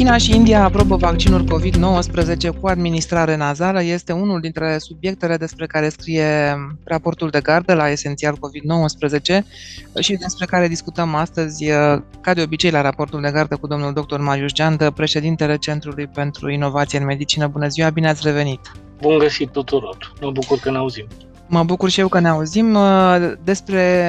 China și India aprobă vaccinul COVID-19 cu administrare nazală. Este unul dintre subiectele despre care scrie raportul de gardă la Esențial COVID-19 și despre care discutăm astăzi, ca de obicei, la raportul de gardă cu domnul dr. Marius Jeandă, președintele Centrului pentru Inovație în Medicină. Bună ziua, bine ați revenit! Bun găsit tuturor! Mă bucur că ne auzim! Mă bucur și eu că ne auzim. Despre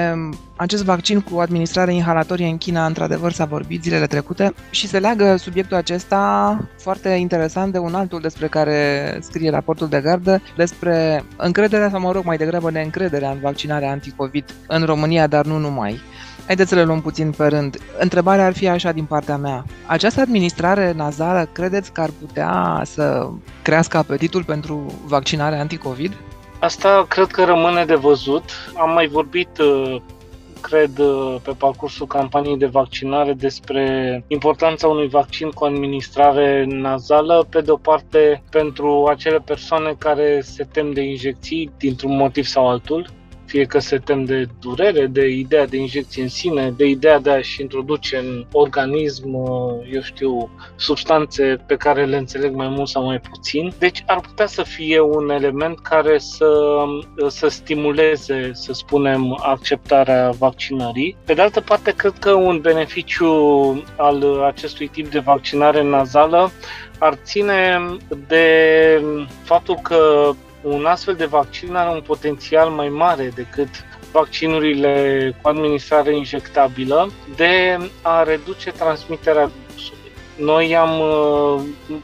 acest vaccin cu administrare inhalatorie în China, într-adevăr, s-a vorbit zilele trecute și se leagă subiectul acesta foarte interesant de un altul despre care scrie raportul de gardă, despre încrederea, sau mă rog, mai degrabă neîncrederea în vaccinarea anti-COVID în România, dar nu numai. Haideți să le luăm puțin pe rând. Întrebarea ar fi așa din partea mea. Această administrare nazală, credeți că ar putea să crească apetitul pentru vaccinarea anti-COVID? Asta cred că rămâne de văzut. Am mai vorbit, cred, pe parcursul campaniei de vaccinare despre importanța unui vaccin cu administrare nazală, pe de o parte pentru acele persoane care se tem de injecții dintr-un motiv sau altul, fie că se tem de durere, de ideea de injecție în sine, de ideea de a-și introduce în organism, substanțe pe care le înțeleg mai mult sau mai puțin. Deci ar putea să fie un element care să stimuleze, să spunem, acceptarea vaccinării. Pe de altă parte, cred că un beneficiu al acestui tip de vaccinare nazală ar ține de faptul că un astfel de vaccin are un potențial mai mare decât vaccinurile cu administrare injectabilă de a reduce transmiterea virusului. Noi am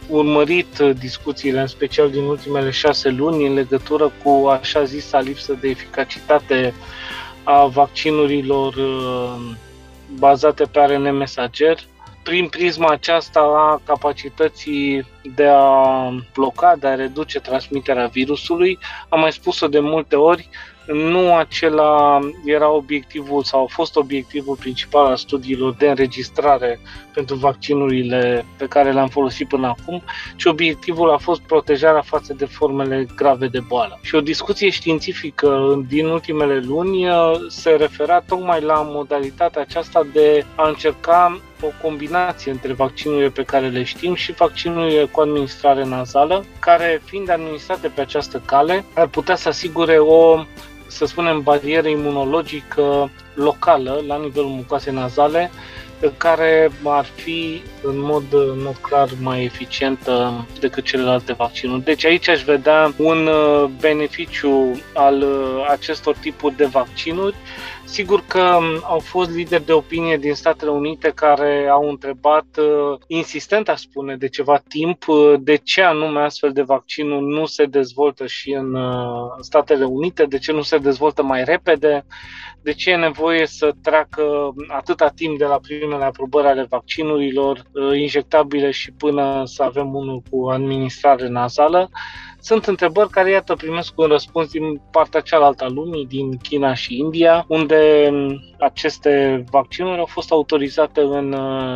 urmărit discuțiile, în special din ultimele 6 luni, în legătură cu așa zisa lipsă de eficacitate a vaccinurilor bazate pe RNA mesager, prin prisma aceasta a capacității de a bloca, de a reduce transmiterea virusului. Am mai spus-o de multe ori, nu acela era obiectivul sau a fost obiectivul principal al studiilor de înregistrare pentru vaccinurile pe care le-am folosit până acum, ci obiectivul a fost protejarea față de formele grave de boală. Și o discuție științifică din ultimele luni se referea tocmai la modalitatea aceasta de a încerca o combinație între vaccinurile pe care le știm și vaccinurile cu administrare nazală, care, fiind administrate pe această cale, ar putea să asigure o, să spunem, barieră imunologică locală la nivelul mucoasei nazale, care ar fi în mod clar mai eficientă decât celelalte vaccinuri. Deci aici aș vedea un beneficiu al acestor tipuri de vaccinuri. Sigur că au fost lideri de opinie din Statele Unite care au întrebat insistent, aș spune, de ceva timp, de ce anume astfel de vaccinuri nu se dezvoltă și în Statele Unite, de ce nu se dezvoltă mai repede, de ce e nevoie să treacă atâta timp de la primele aprobări ale vaccinurilor injectabile și până să avem unul cu administrare nazală. Sunt întrebări care, iată, primesc un răspuns din partea cealaltă a lumii, din China și India, unde aceste vaccinuri au fost autorizate în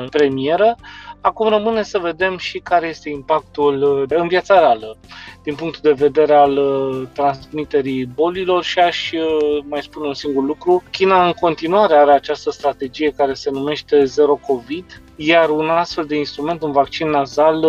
premieră. Acum rămâne să vedem și care este impactul în viața reală, din punctul de vedere al transmiterii bolilor. Și aș mai spune un singur lucru. China în continuare are această strategie care se numește Zero COVID, iar un astfel de instrument, un vaccin nazal,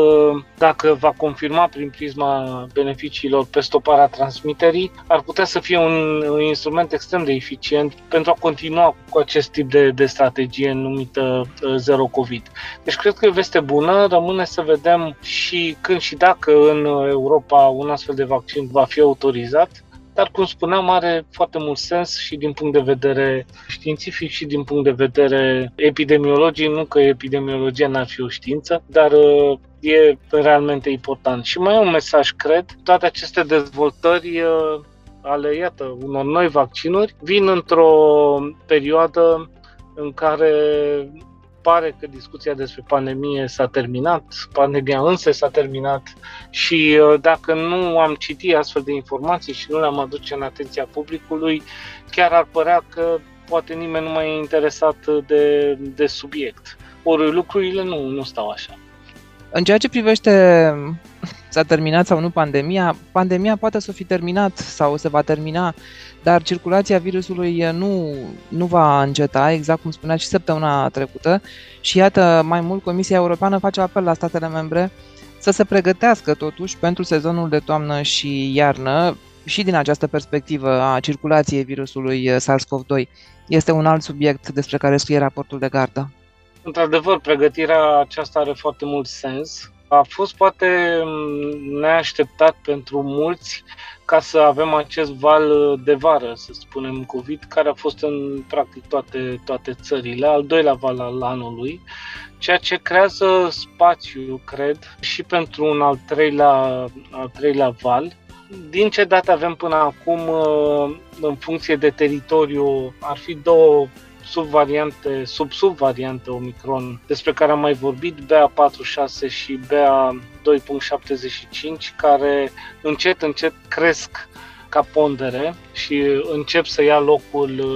dacă va confirma prin prisma beneficiilor pe stoparea transmiterii, ar putea să fie un instrument extrem de eficient pentru a continua cu acest tip de strategie numită Zero COVID. Deci cred că e veste bună, rămâne să vedem și când și dacă în Europa un astfel de vaccin va fi autorizat, dar, cum spuneam, are foarte mult sens și din punct de vedere științific și din punct de vedere epidemiologic. Nu că epidemiologia n-ar fi o știință, dar e realmente important. Și mai e un mesaj, cred, toate aceste dezvoltări ale, iată, unor noi vaccinuri vin într-o perioadă în care pare că discuția despre pandemie s-a terminat, pandemia însă s-a terminat, și dacă nu am citit astfel de informații și nu le-am aduce în atenția publicului, chiar ar părea că poate nimeni nu mai e interesat de subiect. Ori lucrurile nu stau așa. În ceea ce privește s-a terminat sau nu pandemia. Pandemia poate să fi terminat sau se va termina, dar circulația virusului nu va înceta, exact cum spunea și săptămâna trecută. Și iată, mai mult, Comisia Europeană face apel la statele membre să se pregătească totuși pentru sezonul de toamnă și iarnă, și din această perspectivă a circulației virusului SARS-CoV-2. Este un alt subiect despre care scrie raportul de gardă. Într-adevăr, pregătirea aceasta are foarte mult sens. A fost poate neașteptat pentru mulți ca să avem acest val de vară, să spunem, COVID, care a fost în practic toate țările, al doilea val al anului, ceea ce creează spațiu, cred, și pentru un al treilea val. Din ce dată avem până acum, în funcție de teritoriu, ar fi două subvariante, subvariante Omicron, despre care am mai vorbit, BA.4.6 și BA.2.75, care încet cresc ca pondere și încep să ia locul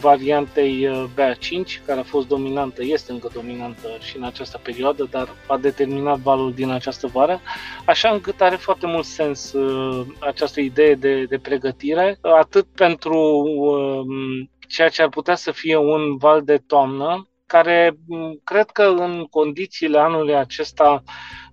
variantei BA.5, care a fost dominantă, este încă dominantă și în această perioadă, dar a determinat valul din această vară, așa încât are foarte mult sens această idee de pregătire, atât pentru ceea ce ar putea să fie un val de toamnă, care cred că în condițiile anului acesta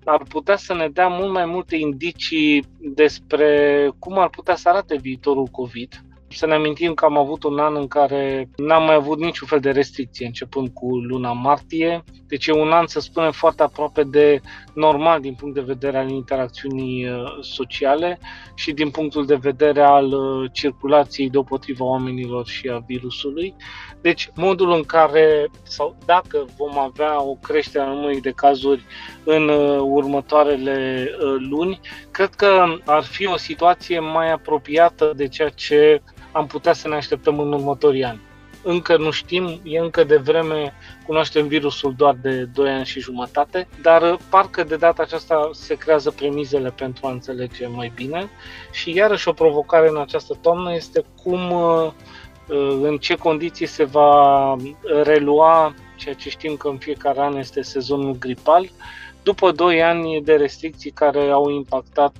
ar putea să ne dea mult mai multe indicii despre cum ar putea să arate viitorul COVID. Să ne amintim că am avut un an în care n-am mai avut niciun fel de restricție începând cu luna martie. Deci e un an, să spunem, foarte aproape de normal din punct de vedere al interacțiunii sociale și din punctul de vedere al circulației deopotriva oamenilor și a virusului. Deci modul în care, sau dacă vom avea o creștere a numărului de cazuri în următoarele luni, cred că ar fi o situație mai apropiată de ceea ce am putea să ne așteptăm în următorii ani. Încă nu știm, e încă devreme, cunoaștem virusul doar de 2 ani și jumătate, dar parcă de data aceasta se creează premizele pentru a înțelege mai bine. Și iarăși o provocare în această toamnă este cum, în ce condiții se va relua ceea ce știm că în fiecare an este sezonul gripal, după 2 ani de restricții care au impactat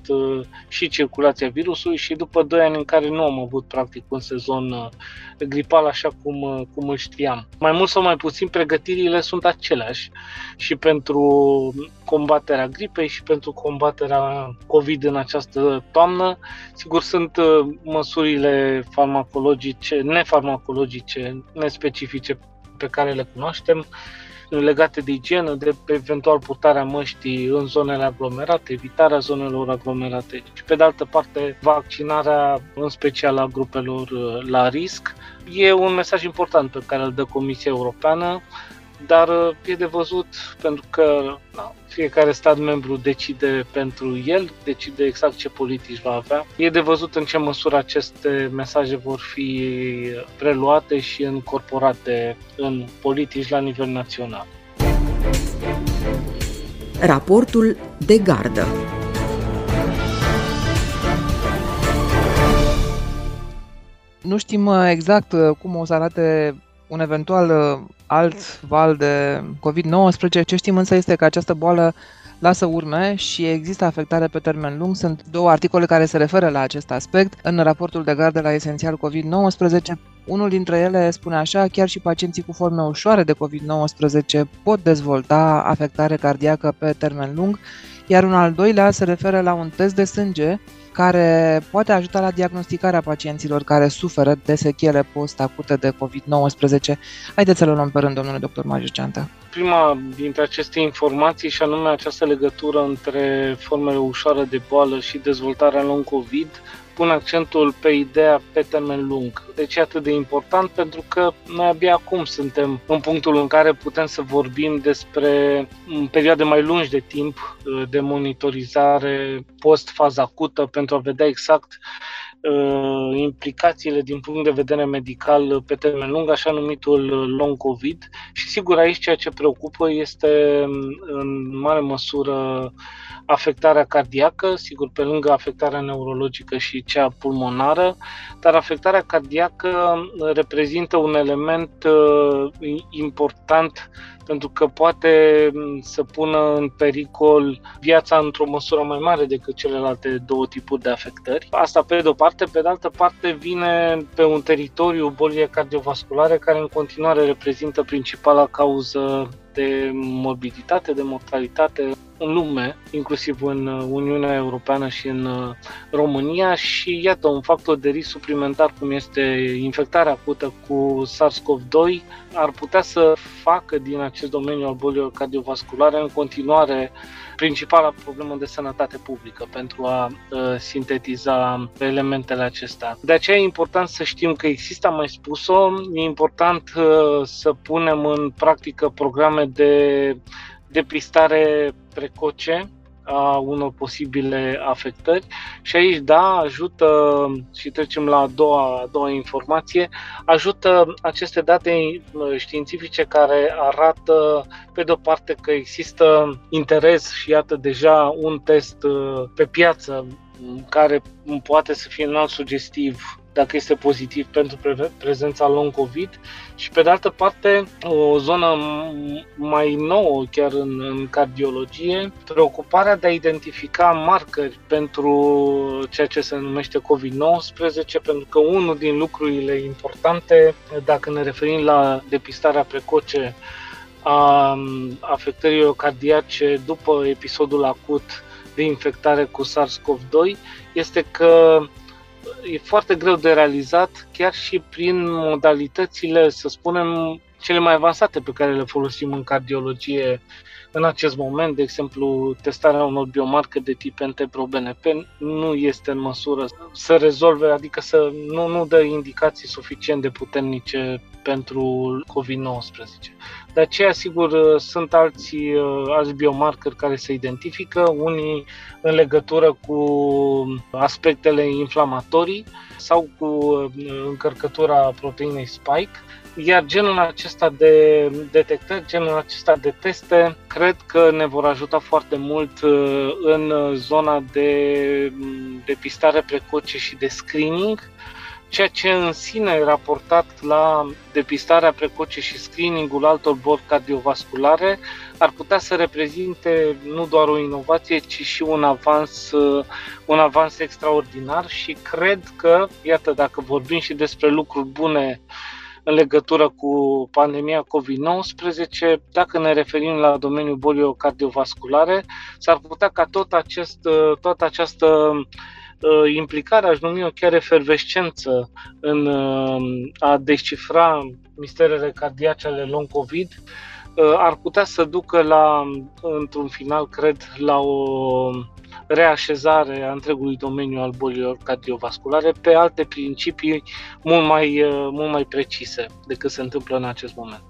și circulația virusului și după 2 ani în care nu am avut practic un sezon gripal așa cum îl știam. Mai mult sau mai puțin, pregătirile sunt aceleași și pentru combaterea gripei și pentru combaterea COVID în această toamnă. Sigur, sunt măsurile farmacologice, nefarmacologice, nespecifice pe care le cunoaștem, legate de igienă, de eventual purtarea măștii în zonele aglomerate, evitarea zonelor aglomerate și, pe de altă parte, vaccinarea, în special a grupelor la risc. E un mesaj important pe care îl dă Comisia Europeană, dar e de văzut, pentru că fiecare stat membru decide pentru el, decide exact ce politici va avea. E de văzut în ce măsură aceste mesaje vor fi preluate și încorporate în politici la nivel național. Raportul de gardă. Nu știm exact cum o să arate un eventual alt val de COVID-19. Ce știm însă este că această boală lasă urme și există afectare pe termen lung. Sunt două articole care se referă la acest aspect în raportul de gardă la Esențial COVID-19. Unul dintre ele spune așa: chiar și pacienții cu forme ușoare de COVID-19 pot dezvolta afectare cardiacă pe termen lung, iar un al doilea se referă la un test de sânge care poate ajuta la diagnosticarea pacienților care suferă de sechele post-acute de COVID-19. Haideți să le luăm pe rând, domnule doctor Marius Jeandă. Prima dintre aceste informații, și anume această legătură între formele ușoare de boală și dezvoltarea long COVID, pun accentul pe ideea pe termen lung. Deci e atât de important pentru că noi abia acum suntem în punctul în care putem să vorbim despre perioade mai lungi de timp de monitorizare post-fază acută pentru a vedea exact implicațiile din punct de vedere medical pe termen lung, așa numitul long COVID. Și sigur aici ceea ce preocupă este în mare măsură afectarea cardiacă, sigur pe lângă afectarea neurologică și cea pulmonară, dar afectarea cardiacă reprezintă un element important pentru că poate să pună în pericol viața într-o măsură mai mare decât celelalte două tipuri de afectări. Asta pe de-o parte, pe de altă parte vine pe un teritoriu bolile cardiovasculare care în continuare reprezintă principala cauză de morbiditate, de mortalitate în lume, inclusiv în Uniunea Europeană și în România și iată un factor de risc suplimentar cum este infectarea acută cu SARS-CoV-2 ar putea să facă din acest domeniu al bolilor cardiovasculare în continuare principala problemă de sănătate publică pentru a sintetiza elementele acestea. De aceea e important să știm că există, am mai spus-o, e important să punem în practică programe de depistare precoce a unor posibile afectări și aici, da, ajută, și trecem la a doua informație, ajută aceste date științifice care arată, pe de-o parte, că există interes și iată deja un test pe piață care poate să fie înalt sugestiv dacă este pozitiv pentru prezența long COVID și pe de altă parte o zonă mai nouă chiar în cardiologie, preocuparea de a identifica marcări pentru ceea ce se numește COVID-19 pentru că unul din lucrurile importante dacă ne referim la depistarea precoce a afectărilor cardiace după episodul acut de infectare cu SARS-CoV-2 este că e foarte greu de realizat chiar și prin modalitățile, să spunem, cele mai avansate pe care le folosim în cardiologie în acest moment, de exemplu, testarea unor biomarcări de tip NT pro nu este în măsură să rezolve, adică să nu dă indicații suficient de puternice pentru COVID-19. De aceea, sigur, sunt alți biomarcări care se identifică, unii în legătură cu aspectele inflamatorii sau cu încărcătura proteinei spike, iar genul acesta de detectări, genul acesta de teste, cred că ne vor ajuta foarte mult în zona de depistare precoce și de screening, ceea ce în sine, raportat la depistarea precoce și screeningul altor boli cardiovasculare, ar putea să reprezinte nu doar o inovație, ci și un avans extraordinar și cred că, iată, dacă vorbim și despre lucruri bune în legătură cu pandemia COVID-19, dacă ne referim la domeniul bolilor cardiovasculare, s-ar putea ca toată această implicare, aș numi-o chiar efervescență în a descifra misterele cardiace ale long COVID, ar putea să ducă la, într-un final, cred, la o reașezare a întregului domeniu al bolilor cardiovasculare pe alte principii mult mai precise decât se întâmplă în acest moment.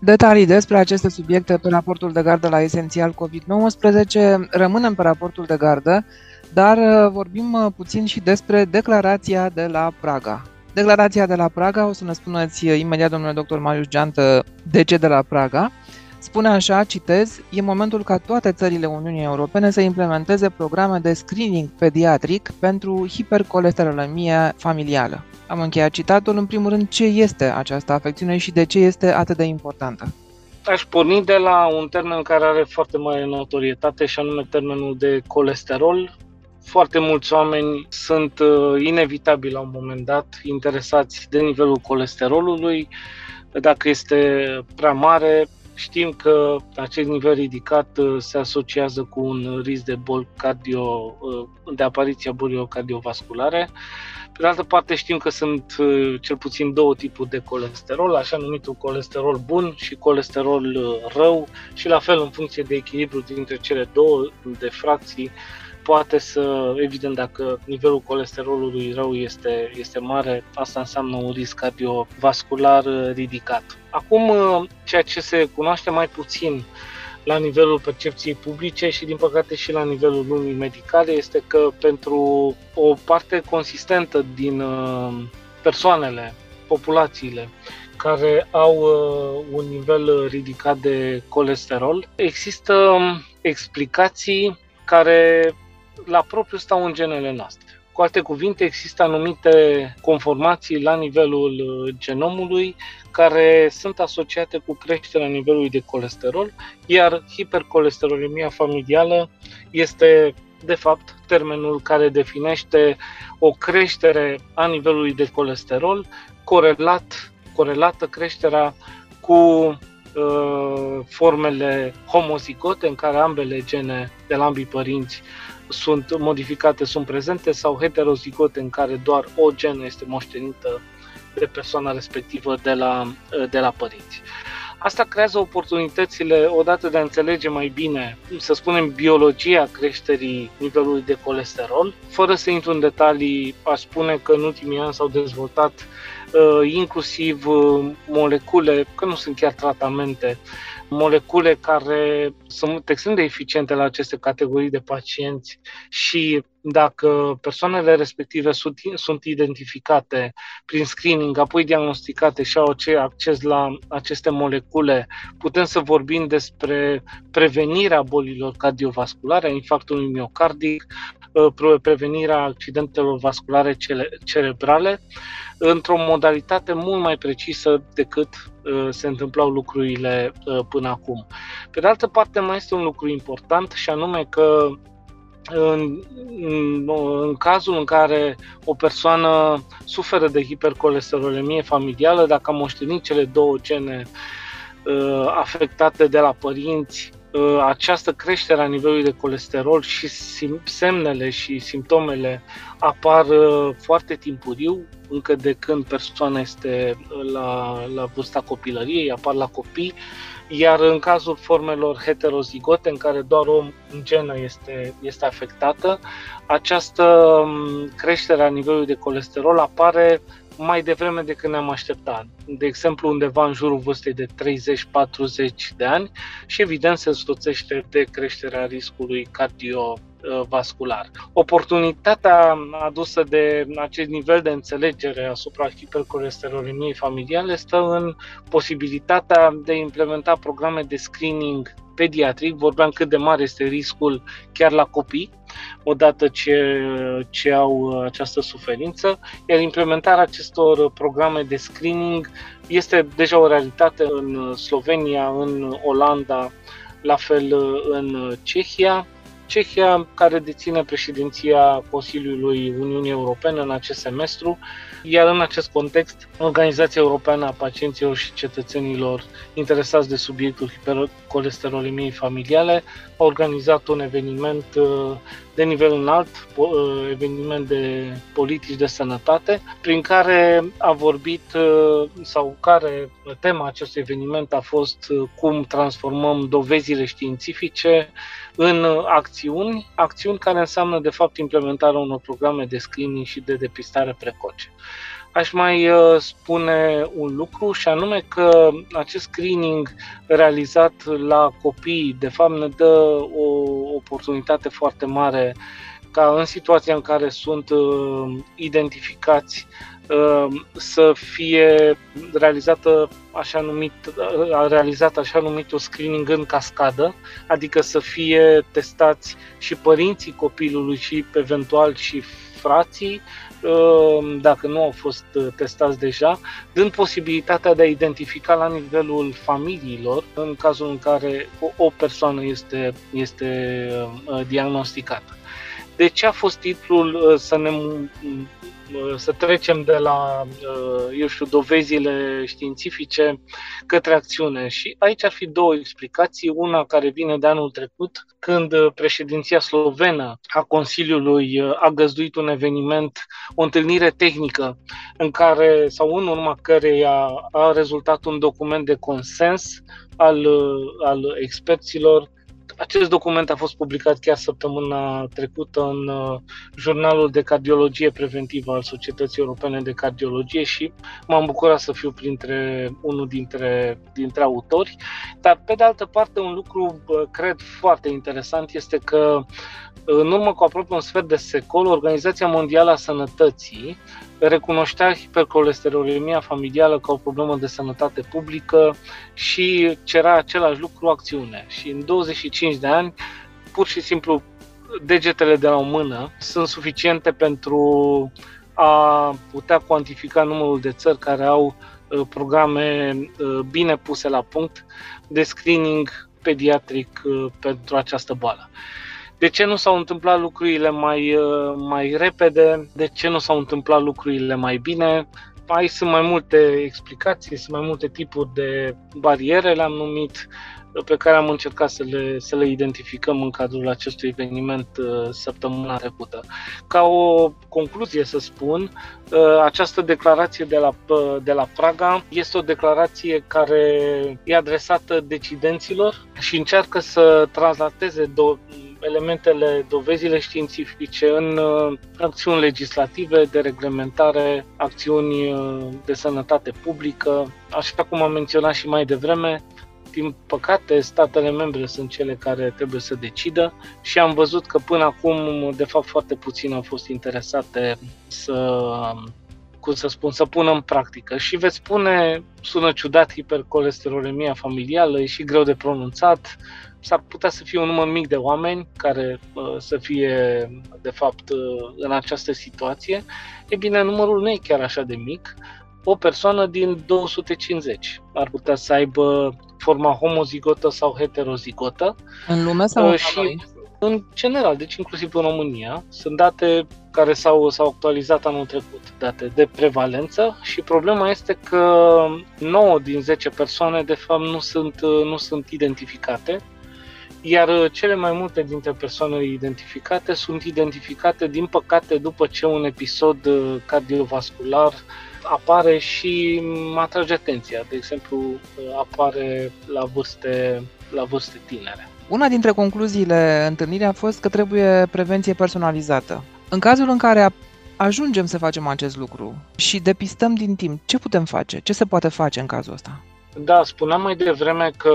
Detalii despre aceste subiecte pe raportul de gardă la Esențial COVID-19. Rămânem pe raportul de gardă, dar vorbim puțin și despre Declarația de la Praga. Declarația de la Praga, o să ne spuneți imediat, domnule doctor Marius Jeandă, de ce de la Praga, spune așa, citez, e momentul ca toate țările Uniunii Europene să implementeze programe de screening pediatric pentru hipercolesterolemia familială. Am încheiat citatul. În primul rând, ce este această afecțiune și de ce este atât de importantă? Aș porni de la un termen care are foarte mare notorietate și anume termenul de colesterol. Foarte mulți oameni sunt inevitabil la un moment dat interesați de nivelul colesterolului. Dacă este prea mare, știm că acest nivel ridicat se asociază cu un risc de apariția bolilor cardiovasculare. Pe de altă parte știm că sunt cel puțin două tipuri de colesterol, așa numitul colesterol bun și colesterol rău și la fel în funcție de echilibru dintre cele două de fracții poate să, evident, dacă nivelul colesterolului rău este mare, asta înseamnă un risc cardiovascular ridicat. Acum, ceea ce se cunoaște mai puțin la nivelul percepției publice și, din păcate, și la nivelul lumii medicale, este că pentru o parte consistentă din persoanele, populațiile care au un nivel ridicat de colesterol, există explicații care la propriu stau în genele noastre. Cu alte cuvinte, există anumite conformații la nivelul genomului care sunt asociate cu creșterea nivelului de colesterol, iar hipercolesterolemia familială este, de fapt, termenul care definește o creștere a nivelului de colesterol corelată creșterea cu formele homozigote, în care ambele gene de la ambii părinți sunt modificate, sunt prezente, sau heterozigote, în care doar o genă este moștenită de persoana respectivă de la părinți. Asta creează oportunitățile, odată, de a înțelege mai bine, să spunem, biologia creșterii nivelului de colesterol. Fără să intru în detalii, aș spune că în ultimii ani s-au dezvoltat inclusiv molecule, că nu sunt chiar tratamente, molecule care sunt extrem de eficiente la aceste categorii de pacienți și dacă persoanele respective sunt identificate prin screening, apoi diagnosticate și au acces la aceste molecule, putem să vorbim despre prevenirea bolilor cardiovasculare, a infarctului miocardic, prevenirea accidentelor vasculare cerebrale, într-o modalitate mult mai precisă decât se întâmplau lucrurile până acum. Pe de altă parte, mai este un lucru important, și anume că în cazul în care o persoană suferă de hipercolesterolemie familială, dacă a moștenit cele două gene afectate de la părinți, această creștere a nivelului de colesterol și semnele și simptomele apar foarte timpuriu, încă de când persoana este la vârsta copilăriei, apar la copii, iar în cazul formelor heterozigote, în care doar o genă este afectată, această creștere a nivelului de colesterol apare mai devreme decât ne-am așteptat. De exemplu, undeva în jurul vârstei de 30-40 de ani și, evident, se însoțește de creșterea riscului cardiovascular. Oportunitatea adusă de acest nivel de înțelegere asupra hipercolesterolemiei familiale stă în posibilitatea de a implementa programe de screening pediatric. Vorbeam cât de mare este riscul chiar la copii, odată ce au această suferință, iar implementarea acestor programe de screening este deja o realitate în Slovenia, în Olanda, la fel în Cehia. Cehia, care deține președinția Consiliului Uniunii Europene în acest semestru, iar în acest context, Organizația Europeană a Pacienților și Cetățenilor Interesați de Subiectul Hipercolesterolemiei Familiale a organizat un eveniment de nivel înalt, eveniment de politici de sănătate, prin care a vorbit, sau care tema acestui eveniment a fost cum transformăm dovezile științifice în acțiuni care înseamnă, de fapt, implementarea unor programe de screening și de depistare precoce. Aș mai spune un lucru, și anume că acest screening realizat la copii, de fapt, ne dă o oportunitate foarte mare ca, în situația în care sunt identificați, să fie realizat așa numitul screening în cascadă, adică să fie testați și părinții copilului și, eventual, și frații, dacă nu au fost testați deja, dând posibilitatea de a identifica la nivelul familiilor, în cazul în care o persoană este diagnosticată. De ce a fost titlul să trecem de la, dovezile științifice către acțiune? Și aici ar fi două explicații, una care vine de anul trecut, când președinția slovenă a Consiliului a găzduit un eveniment, o întâlnire tehnică în care, sau în urma căreia, a rezultat un document de consens al experților Acest document a fost publicat chiar săptămâna trecută în Jurnalul de Cardiologie Preventivă al Societății Europene de Cardiologie și m-am bucurat să fiu unul dintre autori. Dar, pe de altă parte, un lucru, cred, foarte interesant este că, în urmă cu aproape un sfert de secol, Organizația Mondială a Sănătății recunoștea hipercolesterolemia familială ca o problemă de sănătate publică și cerea același lucru, acțiune. Și în 25 de ani, pur și simplu, degetele de la o mână sunt suficiente pentru a putea cuantifica numărul de țări care au programe bine puse la punct de screening pediatric pentru această boală. De ce nu s-au întâmplat lucrurile mai repede? De ce nu s-au întâmplat lucrurile mai bine? Aici sunt mai multe explicații, sunt mai multe tipuri de bariere, le-am numit, pe care am încercat să le identificăm în cadrul acestui eveniment săptămâna trecută. Ca o concluzie să spun, această declarație de la Praga este o declarație care e adresată decidenților și încearcă să translateze elementele, dovezile științifice în acțiuni legislative, de reglementare, acțiuni de sănătate publică. Așa cum am menționat și mai devreme, din păcate, statele membre sunt cele care trebuie să decidă și am văzut că până acum, de fapt, foarte puțin au fost interesate să pună în practică. Și veți spune, sună ciudat, hipercolesterolemia familială, e și greu de pronunțat, s-ar putea să fie un număr mic de oameni care să fie, de fapt, în această situație. E bine, numărul nu e chiar așa de mic. O persoană din 250 ar putea să aibă forma homozigotă sau heterozigotă. În lume sau și în general, deci inclusiv în România, sunt date care s-au actualizat anul trecut, date de prevalență, și problema este că 9 din 10 persoane de fapt nu sunt identificate, iar cele mai multe dintre persoanele identificate sunt identificate, din păcate, după ce un episod cardiovascular apare și atrage atenția, de exemplu, apare la vârste tinere. Una dintre concluziile întâlnirii a fost că trebuie prevenție personalizată. În cazul în care ajungem să facem acest lucru și depistăm din timp, ce putem face? Ce se poate face în cazul ăsta? Da, spuneam mai devreme că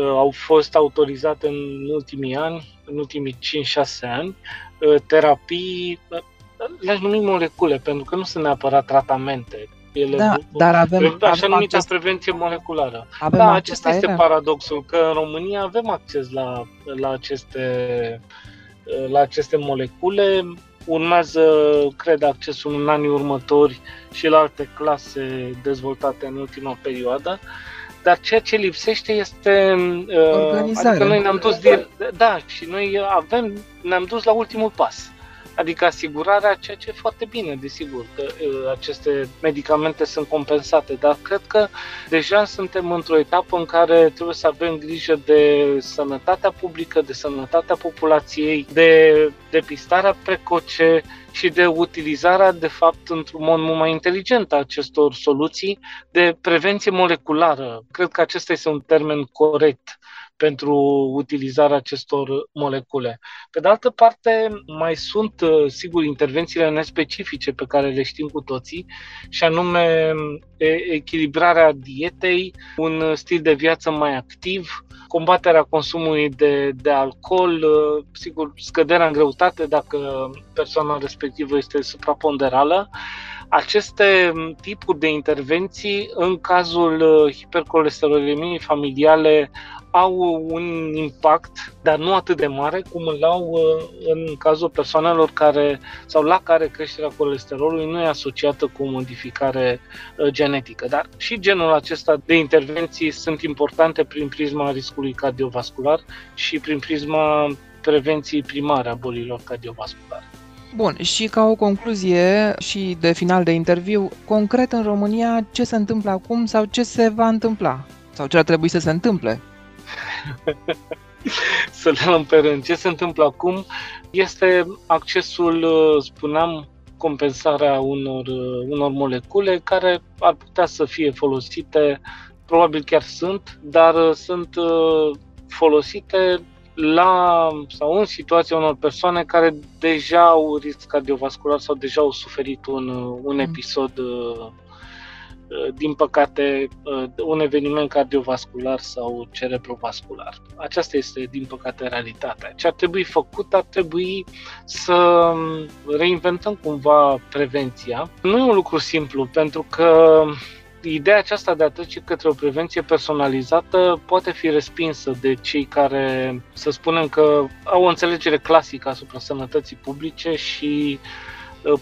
au fost autorizate în ultimii 5-6 ani, terapii, le-aș numi molecule, pentru că nu sunt neapărat tratamente. Dar avem prevenție moleculară. Acesta este paradoxul, că în România avem acces la aceste molecule. Urmează, cred, accesul în anii următori și la alte clase dezvoltate în ultima perioadă. Dar ceea ce lipsește este organizarea. Adică noi ne-am dus ne-am dus la ultimul pas. Adică asigurarea, ceea ce e foarte bine, desigur, că aceste medicamente sunt compensate, dar cred că deja suntem într-o etapă în care trebuie să avem grijă de sănătatea publică, de sănătatea populației, de depistarea precoce și de utilizarea, de fapt, într-un mod mult mai inteligent a acestor soluții de prevenție moleculară. Cred că acesta este un termen corect pentru utilizarea acestor molecule. Pe de altă parte, mai sunt, sigur, intervențiile nespecifice pe care le știm cu toții, și anume echilibrarea dietei, un stil de viață mai activ, combaterea consumului de alcool, sigur, scăderea în greutate dacă persoana respectivă este supraponderală. Aceste tipuri de intervenții, în cazul hipercolesterolemiei familiale, au un impact, dar nu atât de mare cum îl au în cazul persoanelor care, sau la care, creșterea colesterolului nu e asociată cu o modificare genetică. Dar și genul acesta de intervenții sunt importante prin prisma riscului cardiovascular și prin prisma prevenției primare a bolilor cardiovasculare. Bun, și ca o concluzie și de final de interviu, concret în România, ce se întâmplă acum sau ce se va întâmpla? Sau ce ar trebui să se întâmple? Să le luăm pe rând. Ce se întâmplă acum este accesul, spuneam, compensarea unor molecule care ar putea să fie folosite, probabil chiar sunt, dar sunt folosite la sau în situația unor persoane care deja au risc cardiovascular sau deja au suferit un episod, din păcate, un eveniment cardiovascular sau cerebrovascular. Aceasta este, din păcate, realitatea. Ce ar trebui făcut? Ar trebui să reinventăm cumva prevenția. Nu e un lucru simplu, pentru că ideea aceasta de a trece către o prevenție personalizată poate fi respinsă de cei care, să spunem că au o înțelegere clasică asupra sănătății publice și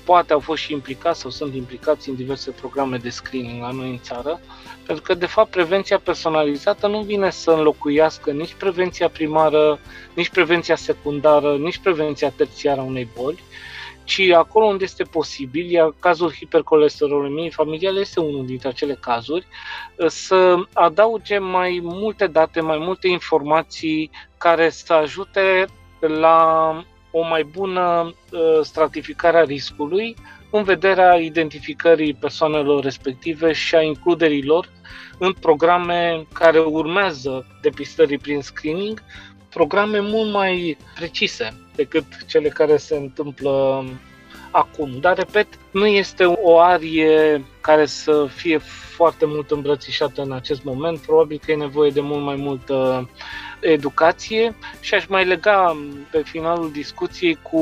poate au fost și implicați sau sunt implicați în diverse programe de screening la noi în țară, pentru că, de fapt, prevenția personalizată nu vine să înlocuiască nici prevenția primară, nici prevenția secundară, nici prevenția terțiară a unei boli, ci acolo unde este posibil, iar cazul hipercolesterolemiei familiale este unul dintre acele cazuri, să adauge mai multe date, mai multe informații care să ajute la o mai bună stratificare a riscului în vederea identificării persoanelor respective și a includerii lor în programe care urmează depistării prin screening, programe mult mai precise decât cele care se întâmplă acum. Dar, repet, nu este o arie care să fie foarte mult îmbrățișată în acest moment. Probabil că e nevoie de mult mai multă educație și aș mai lega pe finalul discuției cu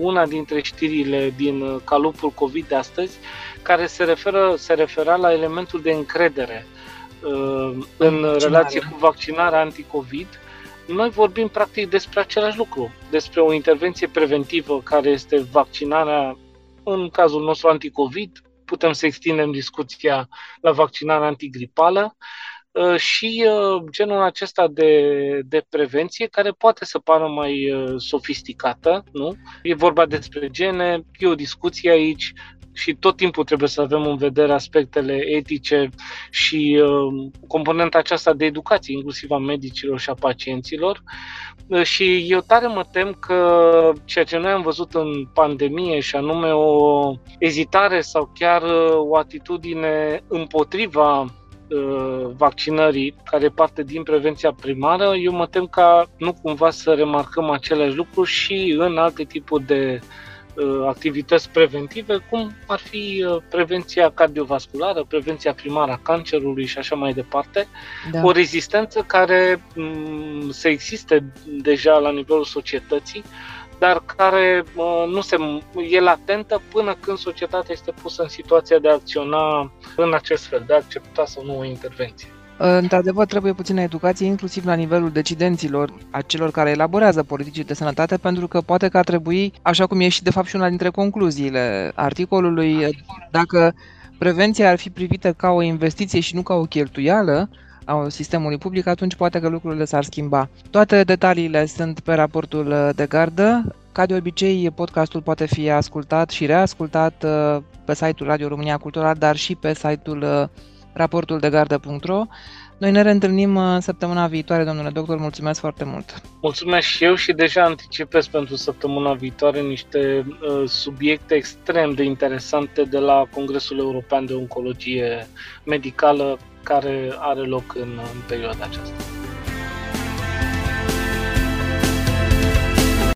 una dintre știrile din calupul COVID de astăzi, care se refera la elementul de încredere în relație cu vaccinarea anti-COVID. Noi vorbim practic despre același lucru, despre o intervenție preventivă care este vaccinarea, în cazul nostru anti-COVID, putem să extindem discuția la vaccinarea antigripală și genul acesta de prevenție care poate să pară mai sofisticată, nu? E vorba despre gene, e o discuție aici și tot timpul trebuie să avem în vedere aspectele etice și componenta aceasta de educație, inclusiv a medicilor și a pacienților. Și eu tare mă tem că ceea ce noi am văzut în pandemie, și anume o ezitare sau chiar o atitudine împotriva vaccinării, care parte din prevenția primară, eu mă tem ca nu cumva să remarcăm același lucru și în alte tipuri de activități preventive, cum ar fi prevenția cardiovasculară, prevenția primară a cancerului și așa mai departe. Da. O rezistență care se existe deja la nivelul societății, dar care e latentă până când societatea este pusă în situația de a acționa în acest fel, de a accepta sau nu o intervenție. Într-adevăr, trebuie puțină educație, inclusiv la nivelul decidenților, a celor care elaborează politicii de sănătate, pentru că poate că ar trebui, așa cum e și de fapt și una dintre concluziile articolului, dacă prevenția ar fi privită ca o investiție și nu ca o cheltuială a sistemului public, atunci poate că lucrurile s-ar schimba. Toate detaliile sunt pe raportul de gardă. Ca de obicei, podcastul poate fi ascultat și reascultat pe site-ul Radio România Cultural, dar și pe site-ul raportuldegardă.ro. Noi ne reîntâlnim săptămâna viitoare, domnule doctor, mulțumesc foarte mult! Mulțumesc și eu și deja anticipez pentru săptămâna viitoare niște subiecte extrem de interesante de la Congresul European de Oncologie Medicală, care are loc în perioada aceasta.